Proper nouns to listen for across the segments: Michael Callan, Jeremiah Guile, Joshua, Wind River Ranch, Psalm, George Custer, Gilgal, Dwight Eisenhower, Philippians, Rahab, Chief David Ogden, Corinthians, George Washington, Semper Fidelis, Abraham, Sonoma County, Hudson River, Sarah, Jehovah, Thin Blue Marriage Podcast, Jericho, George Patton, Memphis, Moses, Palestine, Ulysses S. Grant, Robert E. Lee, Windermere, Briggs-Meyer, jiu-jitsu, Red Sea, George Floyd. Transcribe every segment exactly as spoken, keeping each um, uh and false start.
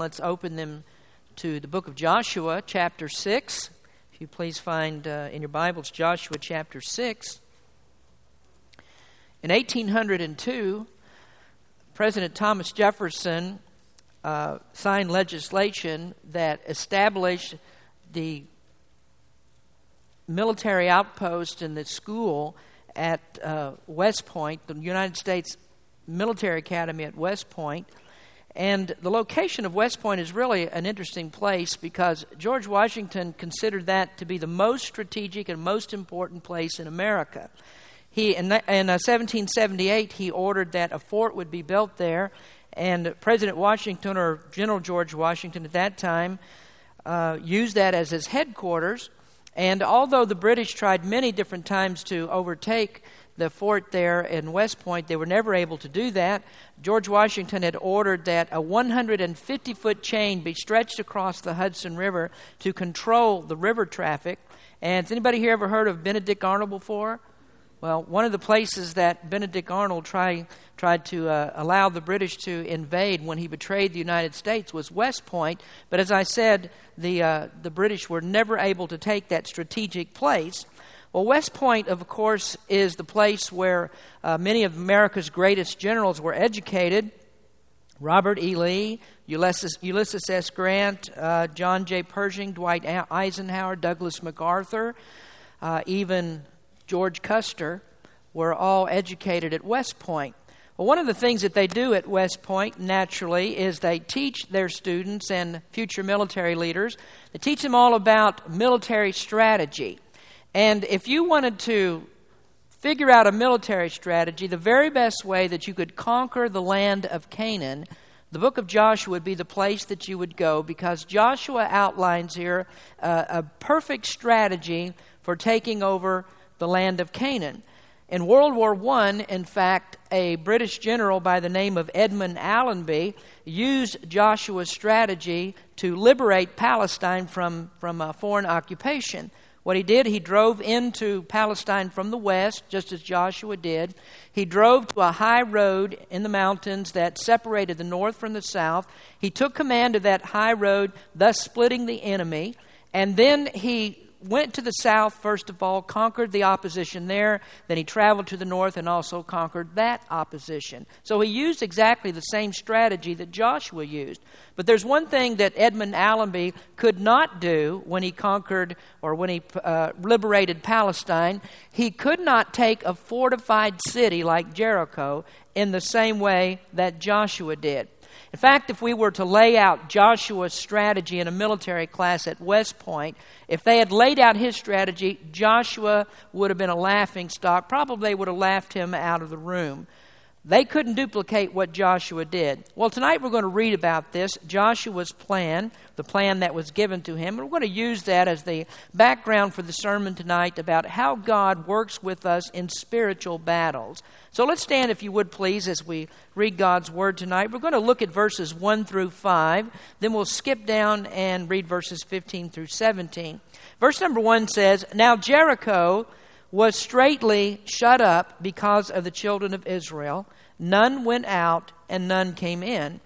let's open them to the book of Joshua, chapter six. If you please find uh, in your Bibles, Joshua chapter six. In eighteen hundred two, President Thomas Jefferson uh, signed legislation that established the military outpost and the school at uh, West Point, the United States Military Academy at West Point. And the location of West Point is really an interesting place because George Washington considered that to be the most strategic and most important place in America. He in, the, in uh, seventeen seventy-eight, he ordered that a fort would be built there, and President Washington, or General George Washington at that time, uh, used that as his headquarters. And although the British tried many different times to overtake the fort there in West Point, they were never able to do that. George Washington had ordered that a one hundred fifty foot chain be stretched across the Hudson River to control the river traffic. And has anybody here ever heard of Benedict Arnold before? Well, one of the places that Benedict Arnold try, tried to uh, allow the British to invade when he betrayed the United States was West Point. But as I said, the uh, the British were never able to take that strategic place. Well, West Point, of course, is the place where uh, many of America's greatest generals were educated. Robert E. Lee, Ulysses, Ulysses S. Grant, uh, John J. Pershing, Dwight Eisenhower, Douglas MacArthur, uh, even George Custer were all educated at West Point. Well, one of the things that they do at West Point, naturally, is they teach their students and future military leaders, they teach them all about military strategy. And if you wanted to figure out a military strategy, the very best way that you could conquer the land of Canaan, the book of Joshua would be the place that you would go, because Joshua outlines here uh, a perfect strategy for taking over the land of Canaan. In World War One, in fact, a British general by the name of Edmund Allenby used Joshua's strategy to liberate Palestine from, from a foreign occupation. What he did, he drove into Palestine from the west, just as Joshua did. He drove to a high road in the mountains that separated the north from the south. He took command of that high road, thus splitting the enemy, and then he went to the south, first of all, conquered the opposition there. Then he traveled to the north and also conquered that opposition. So he used exactly the same strategy that Joshua used. But there's one thing that Edmund Allenby could not do when he conquered or when he uh, liberated Palestine. He could not take a fortified city like Jericho in the same way that Joshua did. In fact, if we were to lay out Joshua's strategy in a military class at West Point, if they had laid out his strategy, Joshua would have been a laughing stock. Probably would have laughed him out of the room. They couldn't duplicate what Joshua did. Well, tonight we're going to read about this, Joshua's plan, the plan that was given to him. We're going to use that as the background for the sermon tonight about how God works with us in spiritual battles. So let's stand, if you would, please, as we read God's Word tonight. We're going to look at verses one through five. Then we'll skip down and read verses fifteen through seventeen. Verse number one says, "Now Jericho was straitly shut up because of the children of Israel. None went out, and none came in.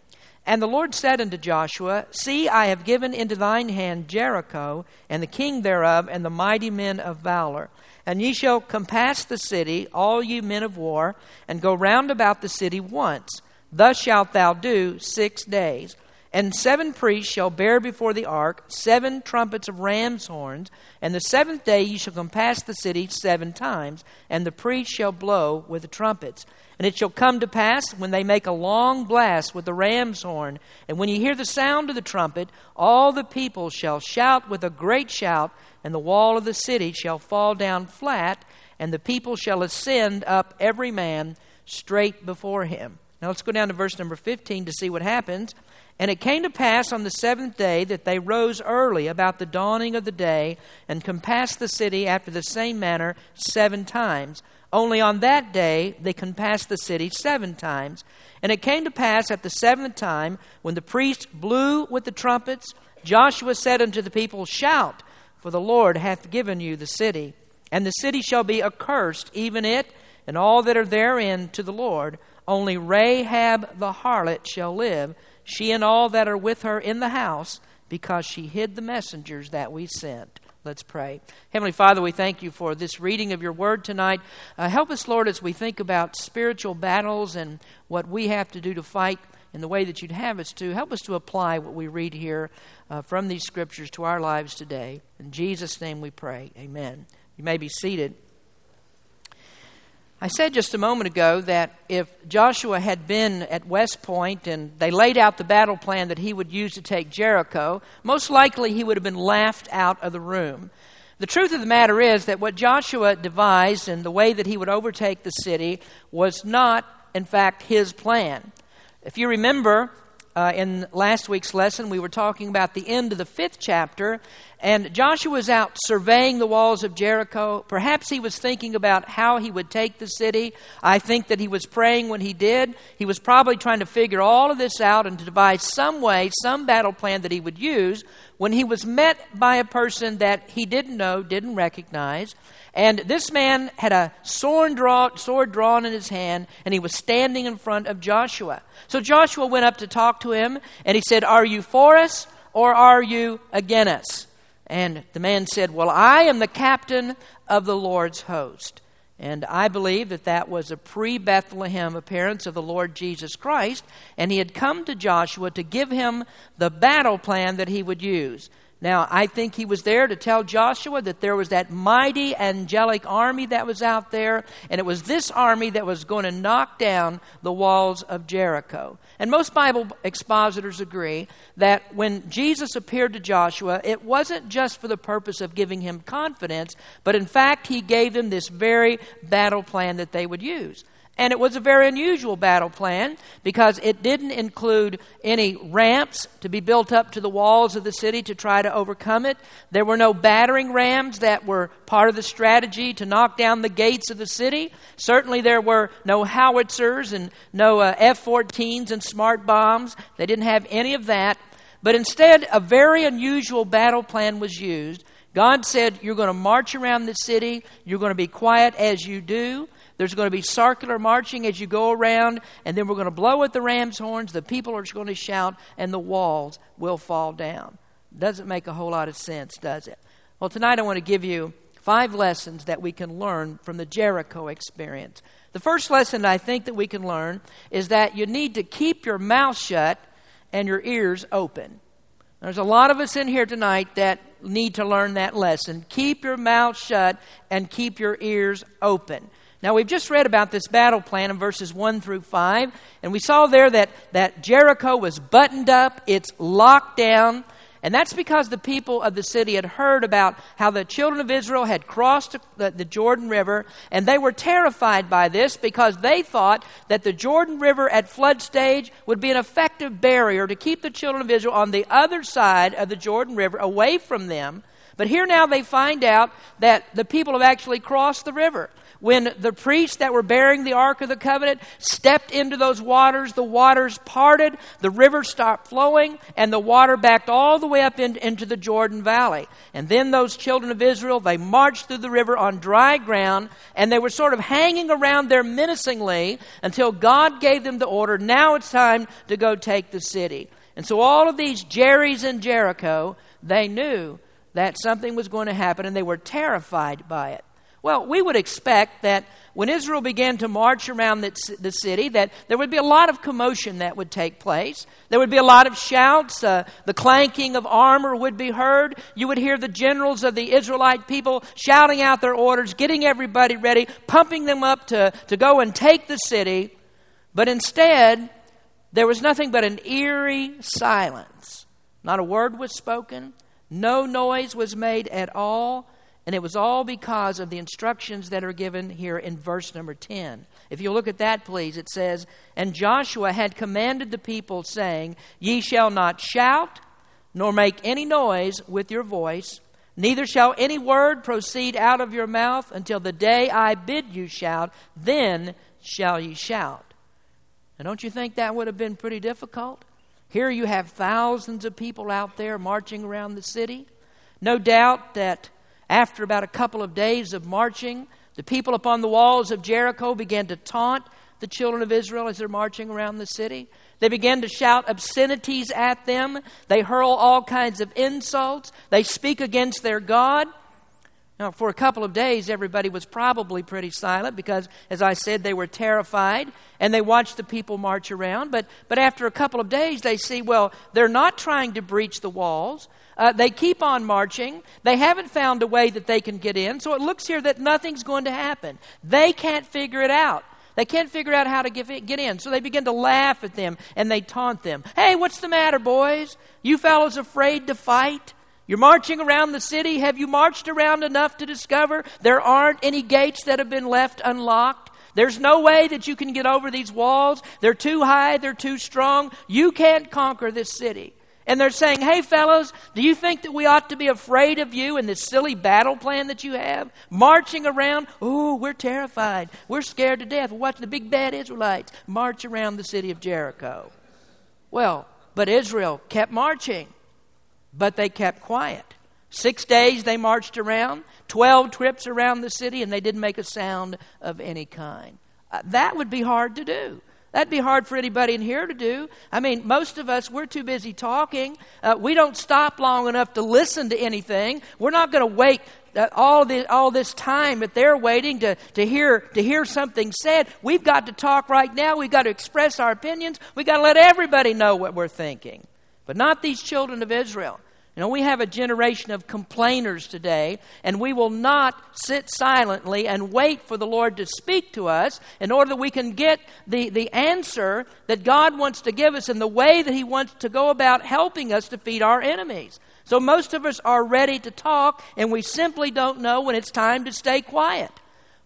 And the Lord said unto Joshua, See, I have given into thine hand Jericho, and the king thereof, and the mighty men of valor. And ye shall compass the city, all ye men of war, and go round about the city once. Thus shalt thou do six days. And seven priests shall bear before the ark seven trumpets of ram's horns. And the seventh day ye shall compass the city seven times, and the priests shall blow with the trumpets. And it shall come to pass, when they make a long blast with the ram's horn, and when ye hear the sound of the trumpet, all the people shall shout with a great shout, and the wall of the city shall fall down flat, and the people shall ascend up every man straight before him." Now let's go down to verse number fifteen to see what happens. "And it came to pass on the seventh day that they rose early about the dawning of the day and compassed the city after the same manner seven times. Only on that day they compassed the city seven times. And it came to pass at the seventh time, when the priest blew with the trumpets, Joshua said unto the people, Shout, for the Lord hath given you the city. And the city shall be accursed, even it, and all that are therein, to the Lord. Only Rahab the harlot shall live, she and all that are with her in the house, because she hid the messengers that we sent. Let's pray. Heavenly Father, we thank you for this reading of your word tonight. Uh, help us, Lord, as we think about spiritual battles and what we have to do to fight in the way that you'd have us to. Help us to apply what we read here uh, from these scriptures to our lives today. In Jesus' name we pray. Amen. You may be seated. I said just a moment ago that if Joshua had been at West Point and they laid out the battle plan that he would use to take Jericho, most likely he would have been laughed out of the room. The truth of the matter is that what Joshua devised and the way that he would overtake the city was not, in fact, his plan. If you remember, uh, in last week's lesson, we were talking about the end of the fifth chapter, and Joshua's out surveying the walls of Jericho. Perhaps he was thinking about how he would take the city. I think that he was praying when he did. He was probably trying to figure all of this out and to devise some way, some battle plan that he would use, when he was met by a person that he didn't know, didn't recognize. And this man had a sword drawn, sword drawn in his hand, and he was standing in front of Joshua. So Joshua went up to talk to him, and he said, "Are you for us, or are you against us?" And the man said, "Well, I am the captain of the Lord's host." And I believe that that was a pre-Bethlehem appearance of the Lord Jesus Christ, and he had come to Joshua to give him the battle plan that he would use. Now, I think he was there to tell Joshua that there was that mighty angelic army that was out there, and it was this army that was going to knock down the walls of Jericho. And most Bible expositors agree that when Jesus appeared to Joshua, it wasn't just for the purpose of giving him confidence, but in fact, he gave them this very battle plan that they would use. And it was a very unusual battle plan because it didn't include any ramps to be built up to the walls of the city to try to overcome it. There were no battering rams that were part of the strategy to knock down the gates of the city. Certainly there were no howitzers and no uh, F fourteens and smart bombs. They didn't have any of that. But instead, a very unusual battle plan was used. God said, "You're going to march around the city. You're going to be quiet as you do. There's going to be circular marching as you go around, and then we're going to blow at the ram's horns. The people are just going to shout, and the walls will fall down." Doesn't make a whole lot of sense, does it? Well, tonight I want to give you five lessons that we can learn from the Jericho experience. The first lesson I think that we can learn is that you need to keep your mouth shut and your ears open. There's a lot of us in here tonight that need to learn that lesson. Keep your mouth shut and keep your ears open. Now, we've just read about this battle plan in verses one through five, and we saw there that, that Jericho was buttoned up, it's locked down, and that's because the people of the city had heard about how the children of Israel had crossed the, the Jordan River, and they were terrified by this because they thought that the Jordan River at flood stage would be an effective barrier to keep the children of Israel on the other side of the Jordan River away from them. But here now they find out that the people have actually crossed the river. When the priests that were bearing the Ark of the Covenant stepped into those waters, the waters parted, the river stopped flowing, and the water backed all the way up in, into the Jordan Valley. And then those children of Israel, they marched through the river on dry ground, and they were sort of hanging around there menacingly until God gave them the order, "Now it's time to go take the city." And so all of these Jerries in Jericho, they knew that something was going to happen, and they were terrified by it. Well, we would expect that when Israel began to march around the city, that there would be a lot of commotion that would take place. There would be a lot of shouts. Uh, the clanking of armor would be heard. You would hear the generals of the Israelite people shouting out their orders, getting everybody ready, pumping them up to, to go and take the city. But instead, there was nothing but an eerie silence. Not a word was spoken. No noise was made at all. And it was all because of the instructions that are given here in verse number ten. If you look at that, please, it says, "And Joshua had commanded the people, saying, 'Ye shall not shout, nor make any noise with your voice, neither shall any word proceed out of your mouth until the day I bid you shout, then shall ye shout.'" Now, don't you think that would have been pretty difficult? Here you have thousands of people out there marching around the city. No doubt that after about a couple of days of marching, the people upon the walls of Jericho began to taunt the children of Israel as they're marching around the city. They began to shout obscenities at them. They hurl all kinds of insults. They speak against their God. Now, for a couple of days, everybody was probably pretty silent because, as I said, they were terrified and they watched the people march around. But but after a couple of days, they see, well, they're not trying to breach the walls. Uh, they keep on marching. They haven't found a way that they can get in. So it looks here that nothing's going to happen. They can't figure it out. They can't figure out how to get in. So they begin to laugh at them and they taunt them. Hey, what's the matter, boys? You fellows afraid to fight? You're marching around the city. Have you marched around enough to discover there aren't any gates that have been left unlocked? There's no way that you can get over these walls. They're too high. They're too strong. You can't conquer this city. And they're saying, hey, fellows, do you think that we ought to be afraid of you and this silly battle plan that you have? Marching around, ooh, we're terrified. We're scared to death. We're watching the big bad Israelites march around the city of Jericho. Well, but Israel kept marching. But they kept quiet. Six days they marched around, twelve trips around the city, and they didn't make a sound of any kind. Uh, that would be hard to do. That'd be hard for anybody in here to do. I mean, most of us, we're too busy talking. Uh, we don't stop long enough to listen to anything. We're not going to wait uh, all, the, all this time that they're waiting to, to, hear, to hear something said. We've got to talk right now. We've got to express our opinions. We've got to let everybody know what we're thinking. But not these children of Israel. You know, we have a generation of complainers today, and we will not sit silently and wait for the Lord to speak to us in order that we can get the, the answer that God wants to give us and the way that He wants to go about helping us defeat our enemies. So most of us are ready to talk, and we simply don't know when it's time to stay quiet.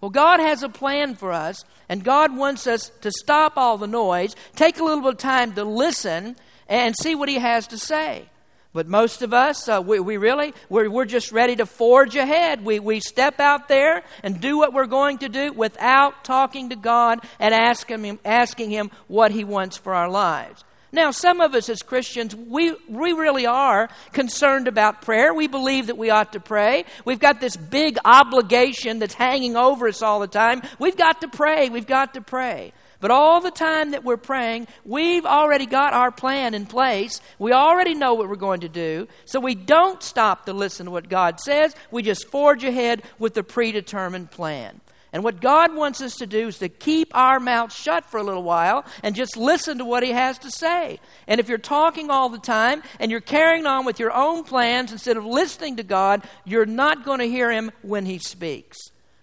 Well, God has a plan for us, and God wants us to stop all the noise, take a little bit of time to listen, and see what He has to say. But most of us, uh, we, we really, we're, we're just ready to forge ahead. We, we step out there and do what we're going to do without talking to God and asking him, asking him what He wants for our lives. Now, some of us as Christians, we, we really are concerned about prayer. We believe that we ought to pray. We've got this big obligation that's hanging over us all the time. We've got to pray. We've got to pray. But all the time that we're praying, we've already got our plan in place. We already know what we're going to do. So we don't stop to listen to what God says. We just forge ahead with the predetermined plan. And what God wants us to do is to keep our mouths shut for a little while and just listen to what He has to say. And if you're talking all the time and you're carrying on with your own plans instead of listening to God, you're not going to hear Him when He speaks.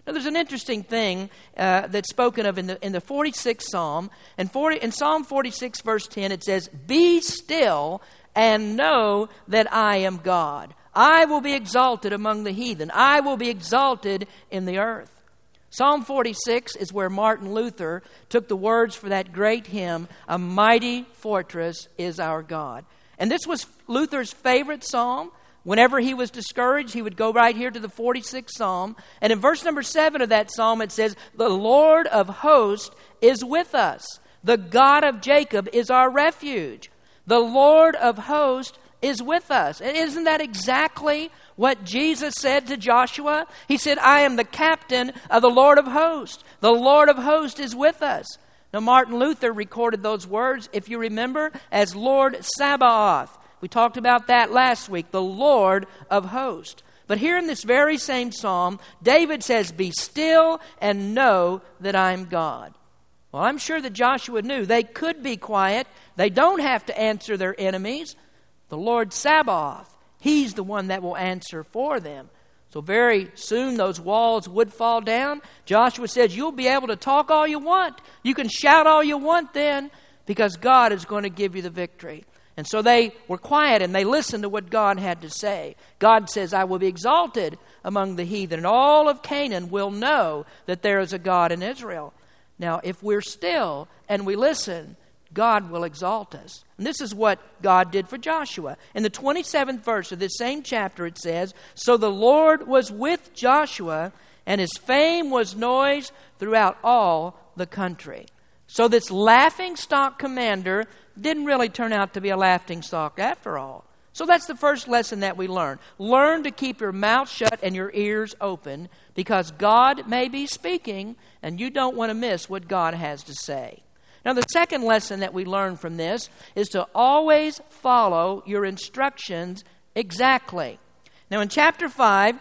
Now, there's an interesting thing uh, that's spoken of in the in the forty-sixth Psalm. And forty, in Psalm forty-six, verse ten, it says, "Be still and know that I am God. I will be exalted among the heathen. I will be exalted in the earth." Psalm forty-six is where Martin Luther took the words for that great hymn, "A mighty fortress is our God." And this was Luther's favorite psalm. Whenever he was discouraged, he would go right here to the forty-sixth Psalm. And in verse number seven of that Psalm, it says, "The Lord of hosts is with us. The God of Jacob is our refuge. The Lord of hosts is with us." And isn't that exactly what Jesus said to Joshua? He said, "I am the captain of the Lord of hosts. The Lord of hosts is with us." Now, Martin Luther recorded those words, if you remember, as Lord Sabaoth. We talked about that last week, the Lord of hosts. But here in this very same psalm, David says, "Be still and know that I am God." Well, I'm sure that Joshua knew they could be quiet. They don't have to answer their enemies. The Lord Sabaoth, He's the one that will answer for them. So very soon those walls would fall down. Joshua says, you'll be able to talk all you want. You can shout all you want then, because God is going to give you the victory. And so they were quiet and they listened to what God had to say. God says, "I will be exalted among the heathen, and all of Canaan will know that there is a God in Israel." Now, if we're still and we listen, God will exalt us. And this is what God did for Joshua. In the twenty-seventh verse of this same chapter, it says, "So the Lord was with Joshua, and his fame was noised throughout all the country." So this laughing stock commander didn't really turn out to be a laughing stock after all. So that's the first lesson that we learn. Learn to keep your mouth shut and your ears open, because God may be speaking and you don't want to miss what God has to say. Now, the second lesson that we learn from this is to always follow your instructions exactly. Now, in chapter five,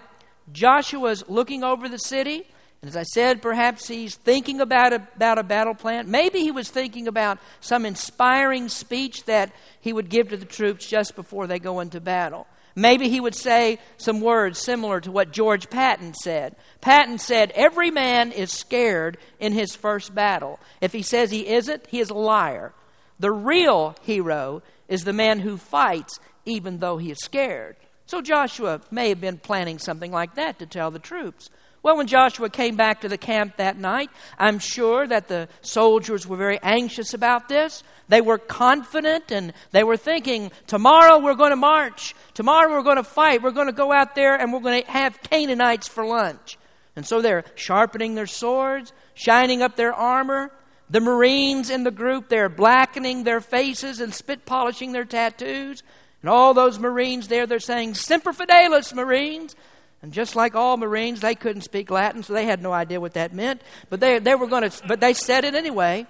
Joshua's looking over the city. And as I said, perhaps he's thinking about a, about a battle plan. Maybe he was thinking about some inspiring speech that he would give to the troops just before they go into battle. Maybe he would say some words similar to what George Patton said. Patton said, "Every man is scared in his first battle. If he says he isn't, he is a liar. The real hero is the man who fights even though he is scared." So Joshua may have been planning something like that to tell the troops. Well, when Joshua came back to the camp that night, I'm sure that the soldiers were very anxious about this. They were confident, and they were thinking, tomorrow we're going to march. Tomorrow we're going to fight. We're going to go out there, and we're going to have Canaanites for lunch. And so they're sharpening their swords, shining up their armor. The Marines in the group, they're blackening their faces and spit-polishing their tattoos. And all those Marines there, they're saying, "Semper Fidelis, Marines." And just like all Marines, they couldn't speak Latin, so they had no idea what that meant. But they they were going to, but they said it anyway.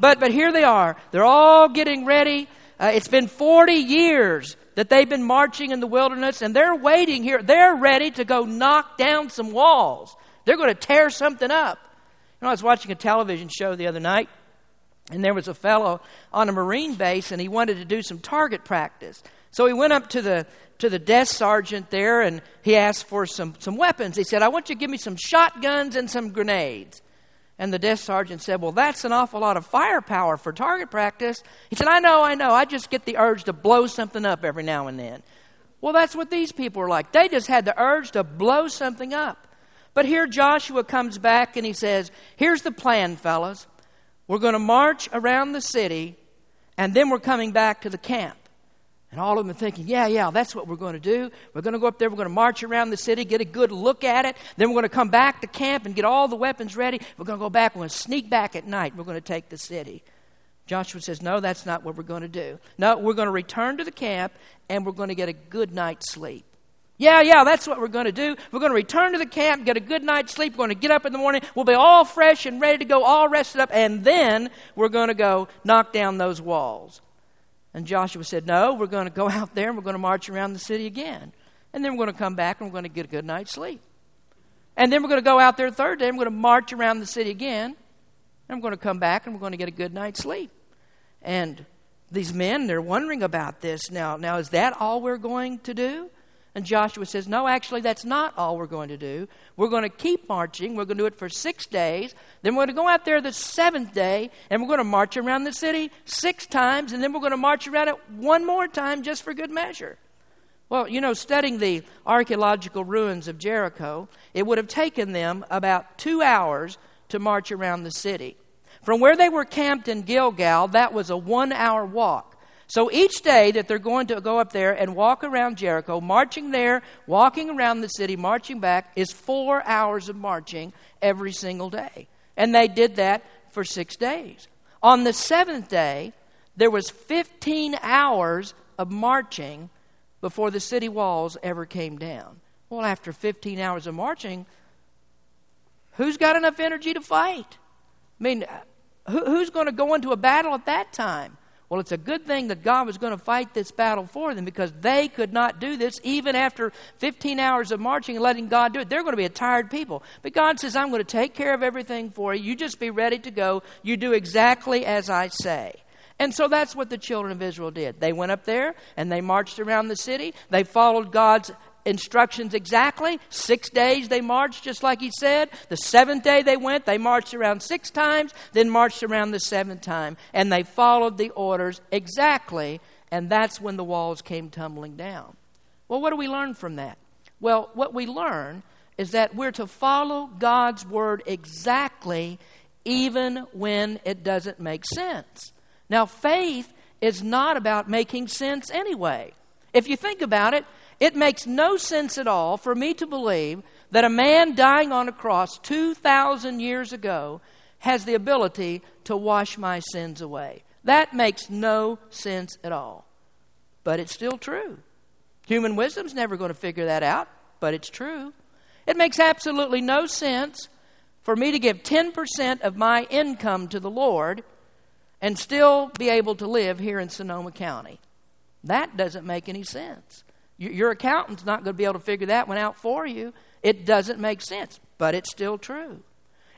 But but here they are. They're all getting ready. Uh, it's been forty years that they've been marching in the wilderness, and they're waiting here. They're ready to go knock down some walls. They're going to tear something up. You know, I was watching a television show the other night, and there was a fellow on a Marine base, and he wanted to do some target practice. So he went up to the to the desk sergeant there, and he asked for some, some weapons. He said, "I want you to give me some shotguns and some grenades." And the desk sergeant said, "Well, that's an awful lot of firepower for target practice." He said, I know, I know. I just get the urge to blow something up every now and then." Well, that's what these people are like. They just had the urge to blow something up. But here Joshua comes back, and he says, "Here's the plan, fellas. We're going to march around the city, and then we're coming back to the camp." And all of them are thinking, yeah, yeah, that's what we're going to do. We're going to go up there. We're going to march around the city, get a good look at it. Then we're going to come back to camp and get all the weapons ready. We're going to go back. We're going to sneak back at night. We're going to take the city. Joshua says, no, that's not what we're going to do. No, we're going to return to the camp, and we're going to get a good night's sleep. Yeah, yeah, that's what we're going to do. We're going to return to the camp, get a good night's sleep. We're going to get up in the morning. We'll be all fresh and ready to go, all rested up. And then we're going to go knock down those walls. And Joshua said, no, we're going to go out there and we're going to march around the city again. And then we're going to come back and we're going to get a good night's sleep. And then we're going to go out there the third day and we're going to march around the city again. And we're going to come back and we're going to get a good night's sleep. And these men, they're wondering about this now. Now, is that all we're going to do? And Joshua says, no, actually, that's not all we're going to do. We're going to keep marching. We're going to do it for six days. Then we're going to go out there the seventh day, and we're going to march around the city six times, and then we're going to march around it one more time just for good measure. Well, you know, studying the archaeological ruins of Jericho, it would have taken them about two hours to march around the city. From where they were camped in Gilgal, that was a one-hour walk. So each day that they're going to go up there and walk around Jericho, marching there, walking around the city, marching back, is four hours of marching every single day. And they did that for six days. On the seventh day, there was fifteen hours of marching before the city walls ever came down. Well, after fifteen hours of marching, who's got enough energy to fight? I mean, who's going to go into a battle at that time? Well, it's a good thing that God was going to fight this battle for them, because they could not do this even after fifteen hours of marching and letting God do it. They're going to be a tired people. But God says, I'm going to take care of everything for you. You just be ready to go. You do exactly as I say. And so that's what the children of Israel did. They went up there and they marched around the city. They followed God's instructions exactly. Six days they marched, just like he said. The seventh day they went, they marched around six times, then marched around the seventh time. And they followed the orders exactly, and that's when the walls came tumbling down. Well, what do we learn from that? Well, what we learn is that we're to follow God's word exactly, even when it doesn't make sense. Now, faith is not about making sense anyway. If you think about it, it makes no sense at all for me to believe that a man dying on a cross two thousand years ago has the ability to wash my sins away. That makes no sense at all. But it's still true. Human wisdom's never going to figure that out, but it's true. It makes absolutely no sense for me to give ten percent of my income to the Lord and still be able to live here in Sonoma County. That doesn't make any sense. Your accountant's not going to be able to figure that one out for you. It doesn't make sense, but it's still true.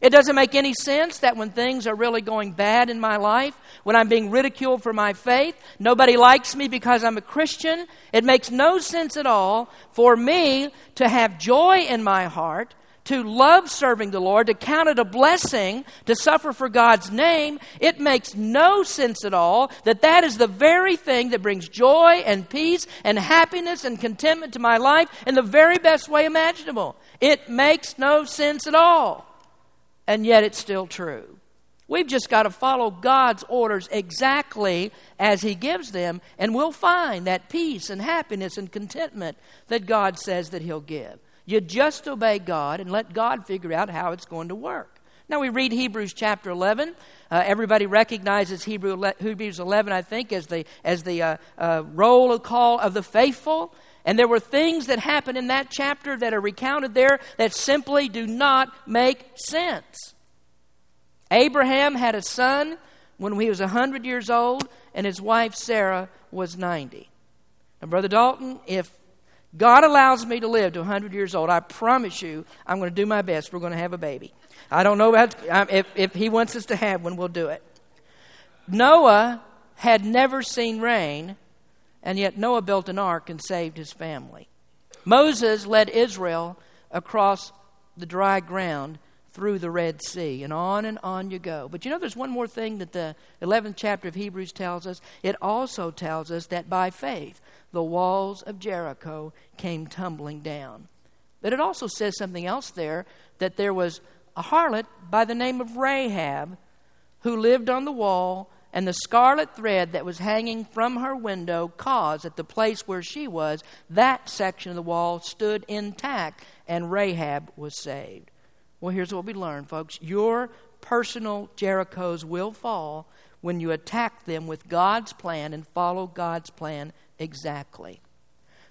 It doesn't make any sense that when things are really going bad in my life, when I'm being ridiculed for my faith, nobody likes me because I'm a Christian. It makes no sense at all for me to have joy in my heart, to love serving the Lord, to count it a blessing, to suffer for God's name. It makes no sense at all that that is the very thing that brings joy and peace and happiness and contentment to my life in the very best way imaginable. It makes no sense at all. And yet it's still true. We've just got to follow God's orders exactly as He gives them, and we'll find that peace and happiness and contentment that God says that He'll give. You just obey God and let God figure out how it's going to work. Now we read Hebrews chapter eleven. Uh, everybody recognizes Hebrews eleven, I think, as the as the uh, uh, roll call of the faithful. And there were things that happened in that chapter that are recounted there that simply do not make sense. Abraham had a son when he was one hundred years old, and his wife Sarah was ninety. Now, Brother Dalton, if God allows me to live to one hundred years old, I promise you I'm going to do my best. We're going to have a baby. I don't know if, if he wants us to have one, we'll do it. Noah had never seen rain, and yet Noah built an ark and saved his family. Moses led Israel across the dry ground through the Red Sea, and on and on you go. But you know, there's one more thing that the eleventh chapter of Hebrews tells us. It also tells us that by faith, the walls of Jericho came tumbling down. But it also says something else there, that there was a harlot by the name of Rahab who lived on the wall, and the scarlet thread that was hanging from her window caused, at the place where she was, that section of the wall stood intact, and Rahab was saved. Well, here's what we learn, folks. Your personal Jerichos will fall when you attack them with God's plan and follow God's plan exactly.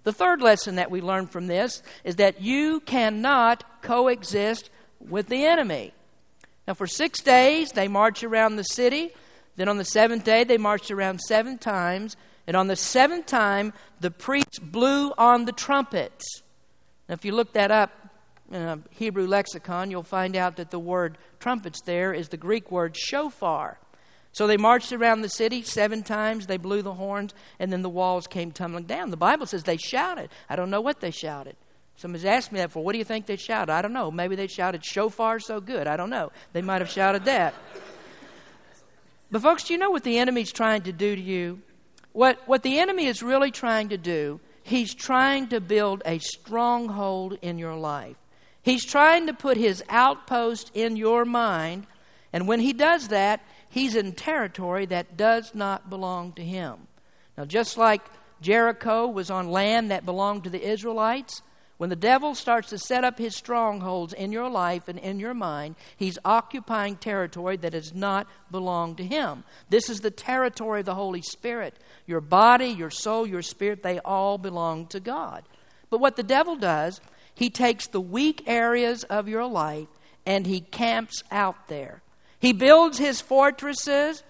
The third lesson that we learn from this is that you cannot coexist with the enemy. Now, for six days, they march around the city. Then on the seventh day, they marched around seven times. And on the seventh time, the priests blew on the trumpets. Now, if you look that up in a Hebrew lexicon, you'll find out that the word trumpets there is the Greek word shofar. So they marched around the city seven times. They blew the horns, and then the walls came tumbling down. The Bible says they shouted. I don't know what they shouted. Somebody's asked me that for. What do you think they shouted? I don't know. Maybe they shouted shofar so good. I don't know. They might have shouted that. But folks, do you know what the enemy's trying to do to you? What what the enemy is really trying to do, he's trying to build a stronghold in your life. He's trying to put his outpost in your mind, and when he does that, he's in territory that does not belong to him. Now, just like Jericho was on land that belonged to the Israelites, when the devil starts to set up his strongholds in your life and in your mind, he's occupying territory that does not belong to him. This is the territory of the Holy Spirit. Your body, your soul, your spirit, they all belong to God. But what the devil does, he takes the weak areas of your life and he camps out there. He builds his fortresses,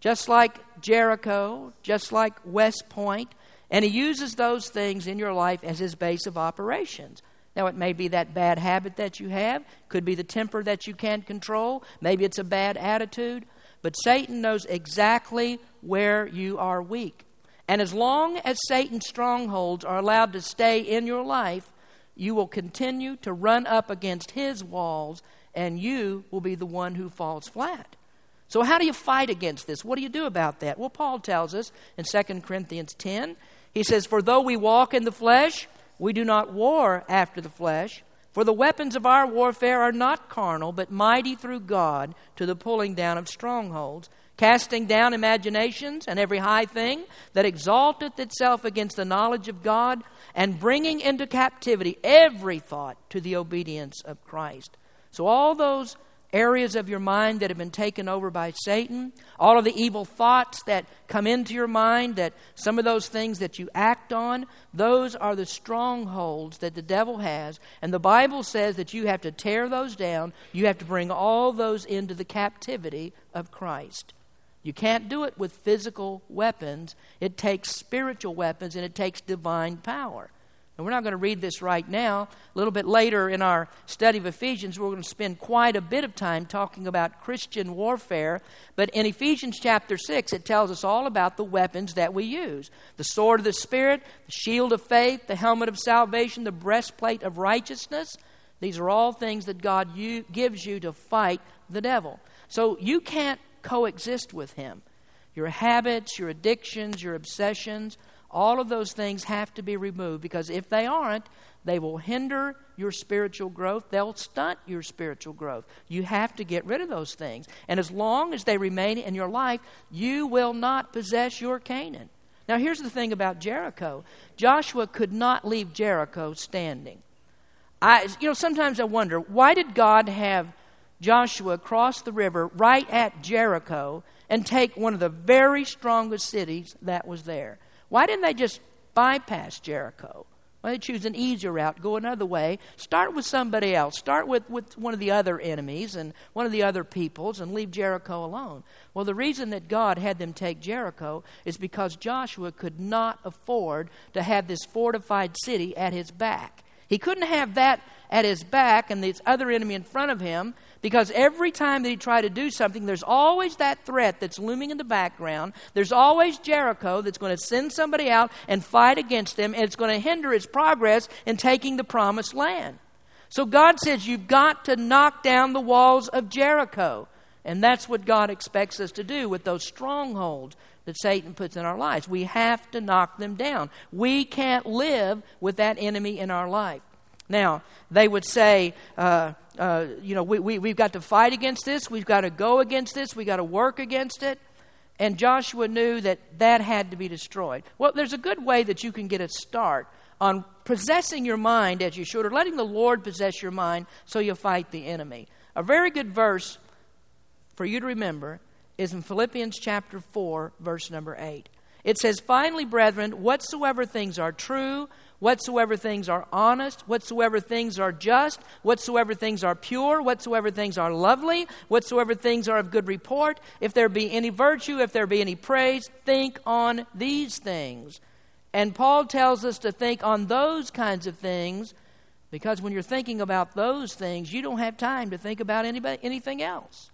just like Jericho, just like West Point. And he uses those things in your life as his base of operations. Now, it may be that bad habit that you have. Could be the temper that you can't control. Maybe it's a bad attitude. But Satan knows exactly where you are weak. And as long as Satan's strongholds are allowed to stay in your life, you will continue to run up against his walls, and you will be the one who falls flat. So how do you fight against this? What do you do about that? Well, Paul tells us in Second Corinthians ten, he says, "For though we walk in the flesh, we do not war after the flesh. For the weapons of our warfare are not carnal, but mighty through God to the pulling down of strongholds, casting down imaginations and every high thing that exalteth itself against the knowledge of God, and bringing into captivity every thought to the obedience of Christ." So all those areas of your mind that have been taken over by Satan, all of the evil thoughts that come into your mind, that some of those things that you act on, those are the strongholds that the devil has. And the Bible says that you have to tear those down. You have to bring all those into the captivity of Christ. You can't do it with physical weapons. It takes spiritual weapons, and it takes divine power. And we're not going to read this right now. A little bit later in our study of Ephesians, we're going to spend quite a bit of time talking about Christian warfare. But in Ephesians chapter six, it tells us all about the weapons that we use. The sword of the Spirit, the shield of faith, the helmet of salvation, the breastplate of righteousness. These are all things that God you, gives you to fight the devil. So you can't coexist with him. Your habits, your addictions, your obsessions, all of those things have to be removed, because if they aren't, they will hinder your spiritual growth. They'll stunt your spiritual growth. You have to get rid of those things. And as long as they remain in your life, you will not possess your Canaan. Now, here's the thing about Jericho. Joshua could not leave Jericho standing. I, you know, sometimes I wonder, why did God have Joshua cross the river right at Jericho and take one of the very strongest cities that was there? Why didn't they just bypass Jericho? Why didn't they choose an easier route, go another way, start with somebody else, start with, with one of the other enemies and one of the other peoples, and leave Jericho alone? Well, the reason that God had them take Jericho is because Joshua could not afford to have this fortified city at his back. He couldn't have that at his back and this other enemy in front of him, because every time that he tried to do something, there's always that threat that's looming in the background. There's always Jericho that's going to send somebody out and fight against them, and it's going to hinder his progress in taking the promised land. So God says, you've got to knock down the walls of Jericho. And that's what God expects us to do with those strongholds that Satan puts in our lives. We have to knock them down. We can't live with that enemy in our life. Now, they would say, uh, uh, you know, we, we, we've got to fight against this. We've got to go against this. We've got to work against it. And Joshua knew that that had to be destroyed. Well, there's a good way that you can get a start on possessing your mind as you should, or letting the Lord possess your mind so you fight the enemy. A very good verse for you to remember is in Philippians chapter four, verse number eight. It says, "Finally, brethren, whatsoever things are true, whatsoever things are honest, whatsoever things are just, whatsoever things are pure, whatsoever things are lovely, whatsoever things are of good report, if there be any virtue, if there be any praise, think on these things." And Paul tells us to think on those kinds of things, because when you're thinking about those things, you don't have time to think about anybody, anything else.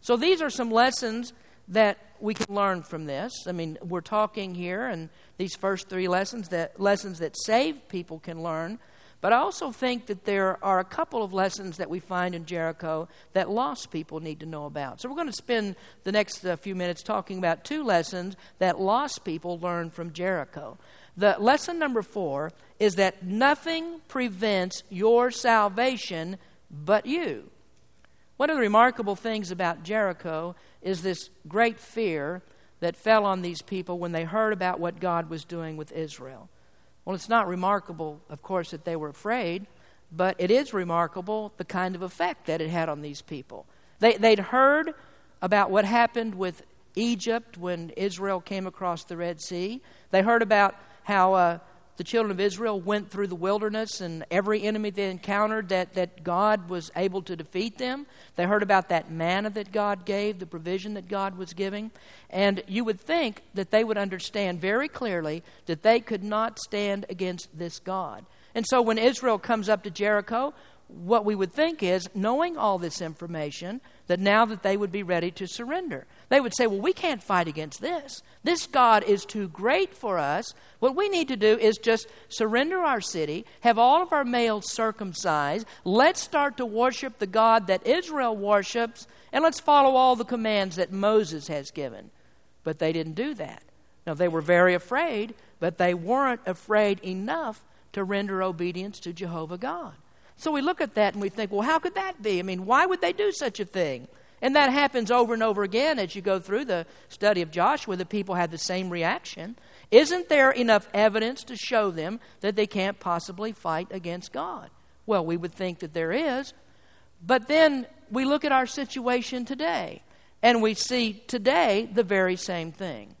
So these are some lessons that we can learn from this. I mean, we're talking here, and these first three lessons that lessons that saved people can learn. But I also think that there are a couple of lessons that we find in Jericho that lost people need to know about. So we're going to spend the next uh, few minutes talking about two lessons that lost people learned from Jericho. The lesson number four is that nothing prevents your salvation but you. One of the remarkable things about Jericho is this great fear that fell on these people when they heard about what God was doing with Israel. Well, it's not remarkable, of course, that they were afraid, but it is remarkable the kind of effect that it had on these people. They, they'd heard about what happened with Egypt when Israel came across the Red Sea. They heard about how Uh, The children of Israel went through the wilderness, and every enemy they encountered that, that God was able to defeat them. They heard about that manna that God gave, the provision that God was giving. And you would think that they would understand very clearly that they could not stand against this God. And so when Israel comes up to Jericho, what we would think is, knowing all this information, that now that they would be ready to surrender. They would say, well, we can't fight against this. This God is too great for us. What we need to do is just surrender our city, have all of our males circumcised. Let's start to worship the God that Israel worships, and let's follow all the commands that Moses has given. But they didn't do that. Now, they were very afraid, but they weren't afraid enough to render obedience to Jehovah God. So we look at that and we think, well, how could that be? I mean, why would they do such a thing? And that happens over and over again as you go through the study of Joshua. The people had the same reaction. Isn't there enough evidence to show them that they can't possibly fight against God? Well, we would think that there is. But then we look at our situation today, and we see today the very same thing.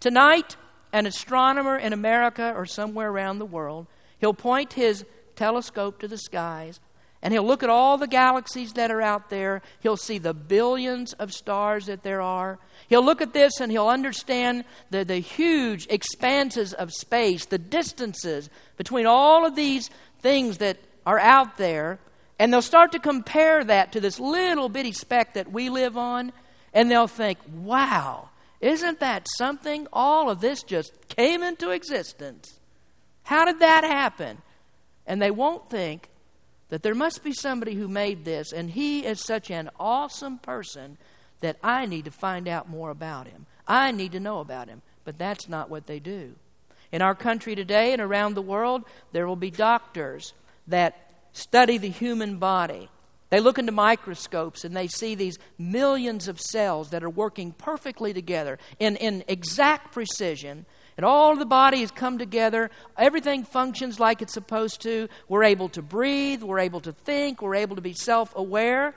Tonight, an astronomer in America or somewhere around the world, he'll point his telescope to the skies, and he'll look at all the galaxies that are out there. He'll see the billions of stars that there are. He'll look at this and he'll understand the, the huge expanses of space, the distances between all of these things that are out there. And they'll start to compare that to this little bitty speck that we live on. And they'll think, wow, isn't that something? All of this just came into existence. How did that happen? And they won't think that there must be somebody who made this, and he is such an awesome person that I need to find out more about him. I need to know about him. But that's not what they do. In our country today and around the world, there will be doctors that study the human body. They look into microscopes and they see these millions of cells that are working perfectly together in, in exact precision. And all of the body has come together. Everything functions like it's supposed to. We're able to breathe. We're able to think. We're able to be self-aware.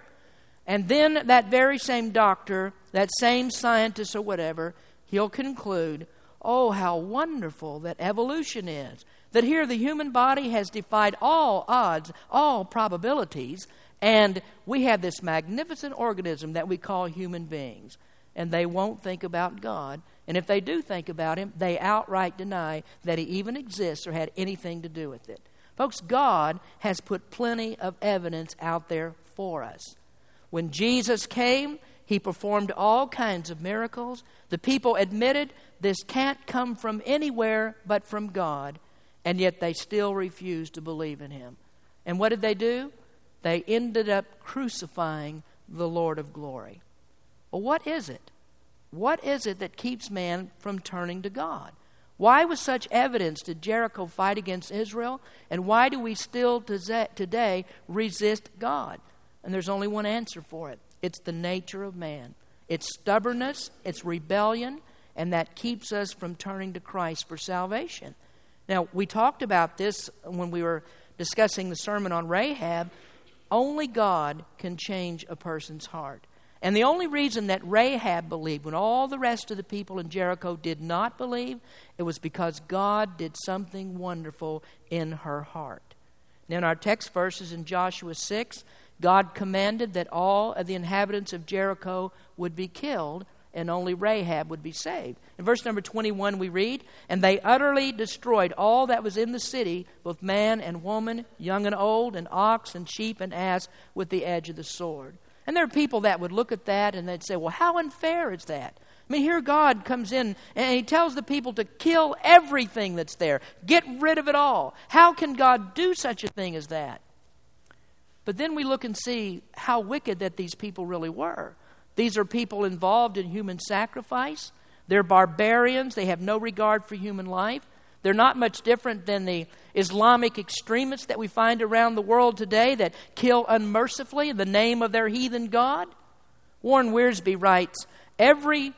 And then that very same doctor, that same scientist or whatever, he'll conclude, oh, how wonderful that evolution is. That here the human body has defied all odds, all probabilities, and we have this magnificent organism that we call human beings. And they won't think about God. And if they do think about him, they outright deny that he even exists or had anything to do with it. Folks, God has put plenty of evidence out there for us. When Jesus came, he performed all kinds of miracles. The people admitted this can't come from anywhere but from God. And yet they still refused to believe in him. And what did they do? They ended up crucifying the Lord of glory. Well, what is it? What is it that keeps man from turning to God? Why was such evidence did Jericho fight against Israel? And why do we still today resist God? And there's only one answer for it. It's the nature of man. It's stubbornness, it's rebellion, and that keeps us from turning to Christ for salvation. Now, we talked about this when we were discussing the sermon on Rahab. Only God can change a person's heart. And the only reason that Rahab believed when all the rest of the people in Jericho did not believe, it was because God did something wonderful in her heart. Now in our text verses in Joshua six, God commanded that all of the inhabitants of Jericho would be killed and only Rahab would be saved. In verse number twenty-one we read, "And they utterly destroyed all that was in the city, both man and woman, young and old, and ox and sheep and ass with the edge of the sword." And there are people that would look at that and they'd say, well, how unfair is that? I mean, here God comes in and he tells the people to kill everything that's there. Get rid of it all. How can God do such a thing as that? But then we look and see how wicked that these people really were. These are people involved in human sacrifice. They're barbarians. They have no regard for human life. They're not much different than the Islamic extremists that we find around the world today that kill unmercifully in the name of their heathen God. Warren Wiersbe writes, "Every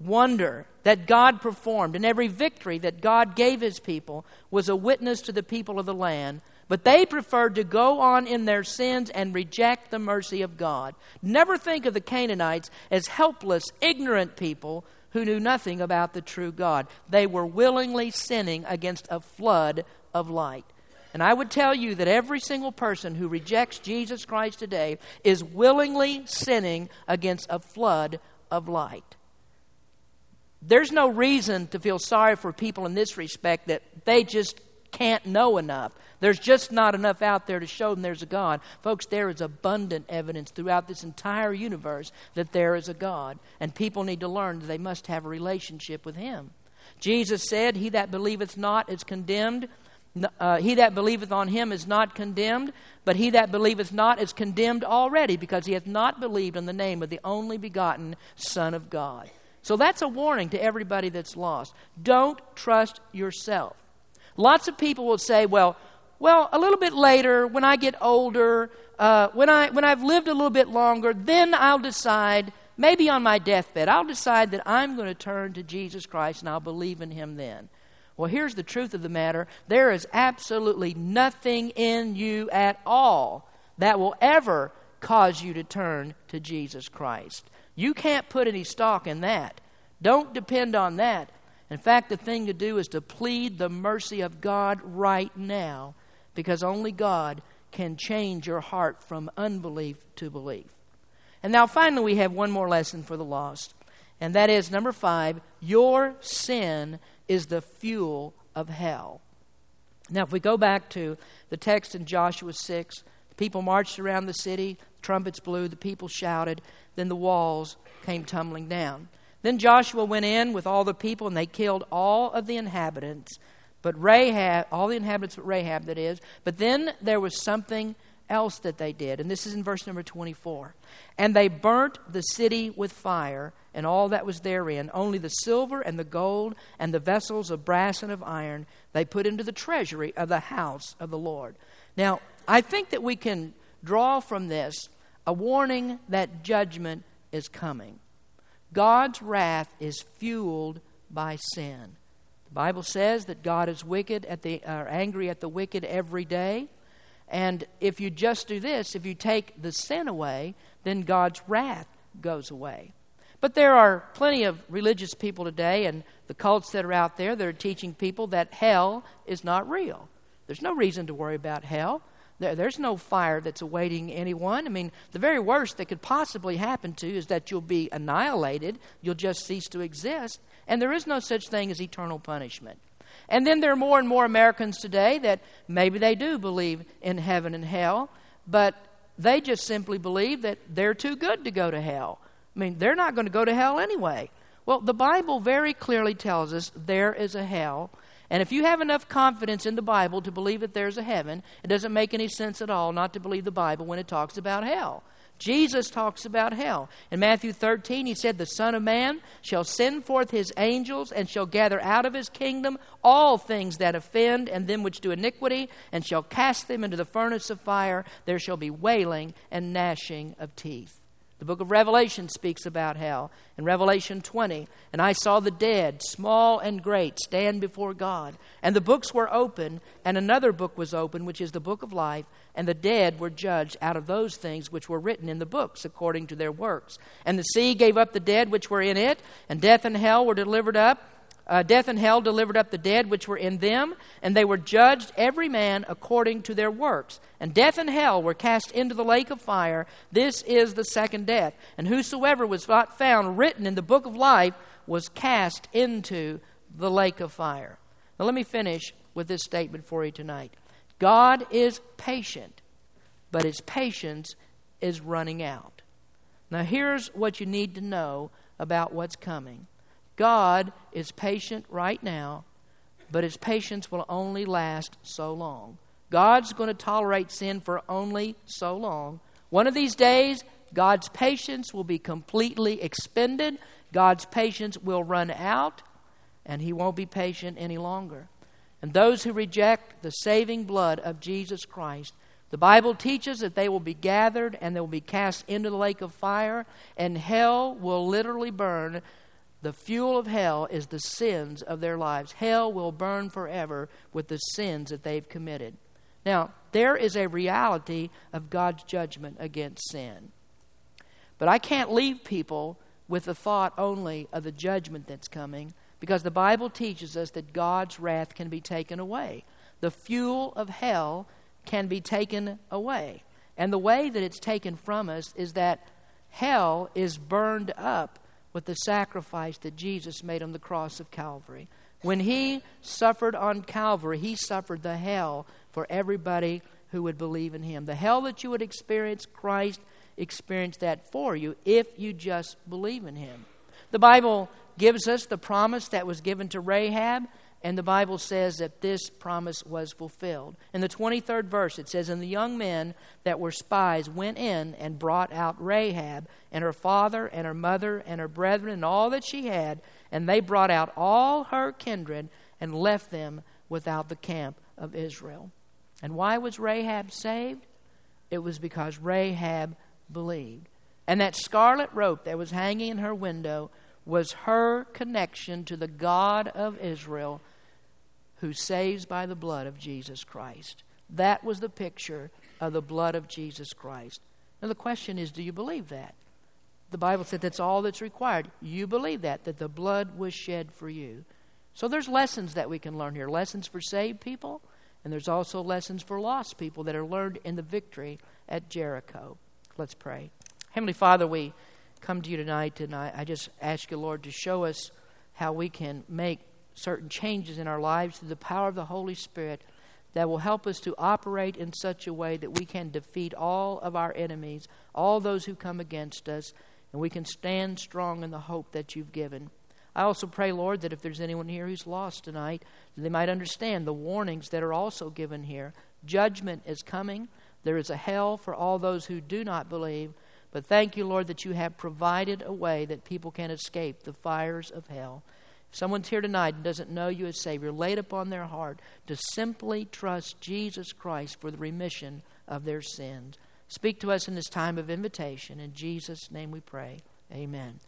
wonder that God performed and every victory that God gave his people was a witness to the people of the land, but they preferred to go on in their sins and reject the mercy of God. Never think of the Canaanites as helpless, ignorant people who knew nothing about the true God. They were willingly sinning against a flood of light." And I would tell you that every single person who rejects Jesus Christ today is willingly sinning against a flood of light. There's no reason to feel sorry for people in this respect that they just can't know enough. There's just not enough out there to show them there's a God. Folks, there is abundant evidence throughout this entire universe that there is a God. And people need to learn that they must have a relationship with him. Jesus said, "He that believeth not is condemned. Uh, he that believeth on him is not condemned, but he that believeth not is condemned already, because he hath not believed in the name of the only begotten Son of God." So that's a warning to everybody that's lost. Don't trust yourself. Lots of people will say, well, Well, a little bit later, when I get older, uh, when I when I've lived a little bit longer, then I'll decide, maybe on my deathbed, I'll decide that I'm going to turn to Jesus Christ and I'll believe in him then. Well, here's the truth of the matter. There is absolutely nothing in you at all that will ever cause you to turn to Jesus Christ. You can't put any stock in that. Don't depend on that. In fact, the thing to do is to plead the mercy of God right now, because only God can change your heart from unbelief to belief. And now finally we have one more lesson for the lost, and that is number five, your sin is the fuel of hell. Now if we go back to the text in Joshua six, the people marched around the city, trumpets blew, the people shouted, then the walls came tumbling down. Then Joshua went in with all the people, and they killed all of the inhabitants, but Rahab, all the inhabitants but Rahab, that is. But then there was something else that they did, and this is in verse number twenty-four. And they burnt the city with fire, and all that was therein, only the silver and the gold and the vessels of brass and of iron, they put into the treasury of the house of the Lord. Now, I think that we can draw from this a warning that judgment is coming. God's wrath is fueled by sin. The Bible says that God is wicked at the, uh, angry at the wicked every day. And if you just do this, if you take the sin away, then God's wrath goes away. But there are plenty of religious people today and the cults that are out there that are teaching people that hell is not real. There's no reason to worry about hell. There, there's no fire that's awaiting anyone. I mean, the very worst that could possibly happen to you is that you'll be annihilated. You'll just cease to exist. And there is no such thing as eternal punishment. And then there are more and more Americans today that maybe they do believe in heaven and hell, but they just simply believe that they're too good to go to hell. I mean, they're not going to go to hell anyway. Well, the Bible very clearly tells us there is a hell. And if you have enough confidence in the Bible to believe that there's a heaven, it doesn't make any sense at all not to believe the Bible when it talks about hell. Jesus talks about hell. In Matthew thirteen, he said, "The Son of Man shall send forth his angels and shall gather out of his kingdom all things that offend and them which do iniquity and shall cast them into the furnace of fire. There shall be wailing and gnashing of teeth." The book of Revelation speaks about hell. In Revelation twenty, "And I saw the dead, small and great, stand before God. And the books were open, and another book was open, which is the book of life. And the dead were judged out of those things which were written in the books according to their works. And the sea gave up the dead which were in it, and death and hell were delivered up. Uh, death and hell delivered up the dead which were in them, and they were judged every man according to their works. And death and hell were cast into the lake of fire. This is the second death. And whosoever was not found written in the book of life was cast into the lake of fire." Now let me finish with this statement for you tonight. God is patient, but his patience is running out. Now here's what you need to know about what's coming. God is patient right now, but his patience will only last so long. God's going to tolerate sin for only so long. One of these days, God's patience will be completely expended. God's patience will run out, and he won't be patient any longer. And those who reject the saving blood of Jesus Christ, the Bible teaches that they will be gathered and they will be cast into the lake of fire, and hell will literally burn. The fuel of hell is the sins of their lives. Hell will burn forever with the sins that they've committed. Now, there is a reality of God's judgment against sin. But I can't leave people with the thought only of the judgment that's coming, because the Bible teaches us that God's wrath can be taken away. The fuel of hell can be taken away. And the way that it's taken from us is that hell is burned up with the sacrifice that Jesus made on the cross of Calvary. When he suffered on Calvary, he suffered the hell for everybody who would believe in him. The hell that you would experience, Christ experienced that for you if you just believe in him. The Bible gives us the promise that was given to Rahab, and the Bible says that this promise was fulfilled. In the twenty-third verse, it says, "And the young men that were spies went in and brought out Rahab, and her father, and her mother, and her brethren, and all that she had, and they brought out all her kindred, and left them without the camp of Israel." And why was Rahab saved? It was because Rahab believed. And that scarlet rope that was hanging in her window was her connection to the God of Israel, who saves by the blood of Jesus Christ. That was the picture of the blood of Jesus Christ. Now the question is, do you believe that? The Bible said that's all that's required. You believe that, that the blood was shed for you. So there's lessons that we can learn here, lessons for saved people, and there's also lessons for lost people that are learned in the victory at Jericho. Let's pray. Heavenly Father, we come to you tonight, and I, I just ask you, Lord, to show us how we can make certain changes in our lives through the power of the Holy Spirit that will help us to operate in such a way that we can defeat all of our enemies, all those who come against us, and we can stand strong in the hope that you've given. I also pray, Lord, that if there's anyone here who's lost tonight, they might understand the warnings that are also given here. Judgment is coming. There is a hell for all those who do not believe. But thank you, Lord, that you have provided a way that people can escape the fires of hell. If someone's here tonight and doesn't know you as Savior, lay it upon their heart to simply trust Jesus Christ for the remission of their sins. Speak to us in this time of invitation. In Jesus' name we pray. Amen.